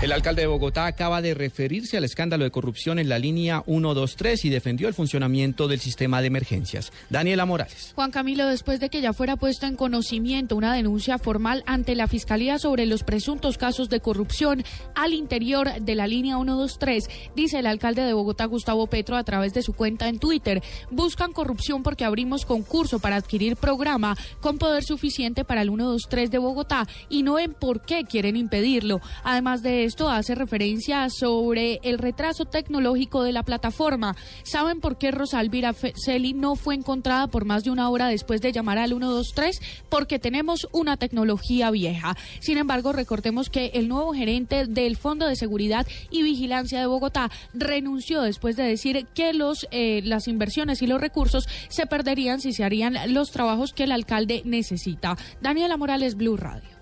El alcalde de Bogotá acaba de referirse al escándalo de corrupción en la línea 123 y defendió el funcionamiento del sistema de emergencias. Daniela Morales. Juan Camilo, después de que ya fuera puesta en conocimiento una denuncia formal ante la Fiscalía sobre los presuntos casos de corrupción al interior de la línea 123, dice el alcalde de Bogotá, Gustavo Petro, a través de su cuenta en Twitter: buscan corrupción porque abrimos concurso para adquirir programa con poder suficiente para el 123 de Bogotá y no en por qué quieren impedirlo. Además de esto, hace referencia sobre el retraso tecnológico de la plataforma. ¿Saben por qué Rosalvira Feli no fue encontrada por más de una hora después de llamar al 123? Porque tenemos una tecnología vieja. Sin embargo, recordemos que el nuevo gerente del Fondo de Seguridad y Vigilancia de Bogotá renunció después de decir que las inversiones y los recursos se perderían si se harían los trabajos que el alcalde necesita. Daniela Morales, Blue Radio.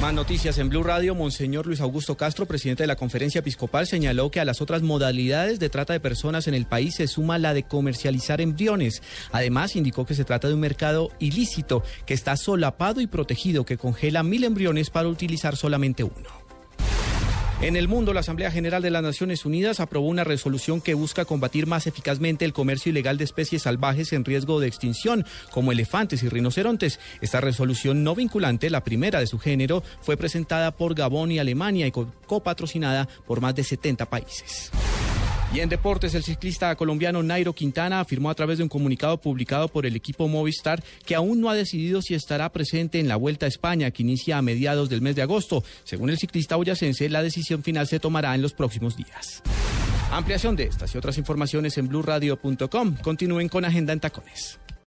Más noticias en Blue Radio. Monseñor Luis Augusto Castro, presidente de la Conferencia Episcopal, señaló que a las otras modalidades de trata de personas en el país se suma la de comercializar embriones. Además, indicó que se trata de un mercado ilícito que está solapado y protegido, que congela 1.000 embriones para utilizar solamente uno. En el mundo, la Asamblea General de las Naciones Unidas aprobó una resolución que busca combatir más eficazmente el comercio ilegal de especies salvajes en riesgo de extinción, como elefantes y rinocerontes. Esta resolución no vinculante, la primera de su género, fue presentada por Gabón y Alemania y copatrocinada por más de 70 países. Y en deportes, el ciclista colombiano Nairo Quintana afirmó a través de un comunicado publicado por el equipo Movistar que aún no ha decidido si estará presente en la Vuelta a España, que inicia a mediados del mes de agosto. Según el ciclista boyacense, la decisión final se tomará en los próximos días. Ampliación de estas y otras informaciones en blueradio.com. Continúen con Agenda en Tacones.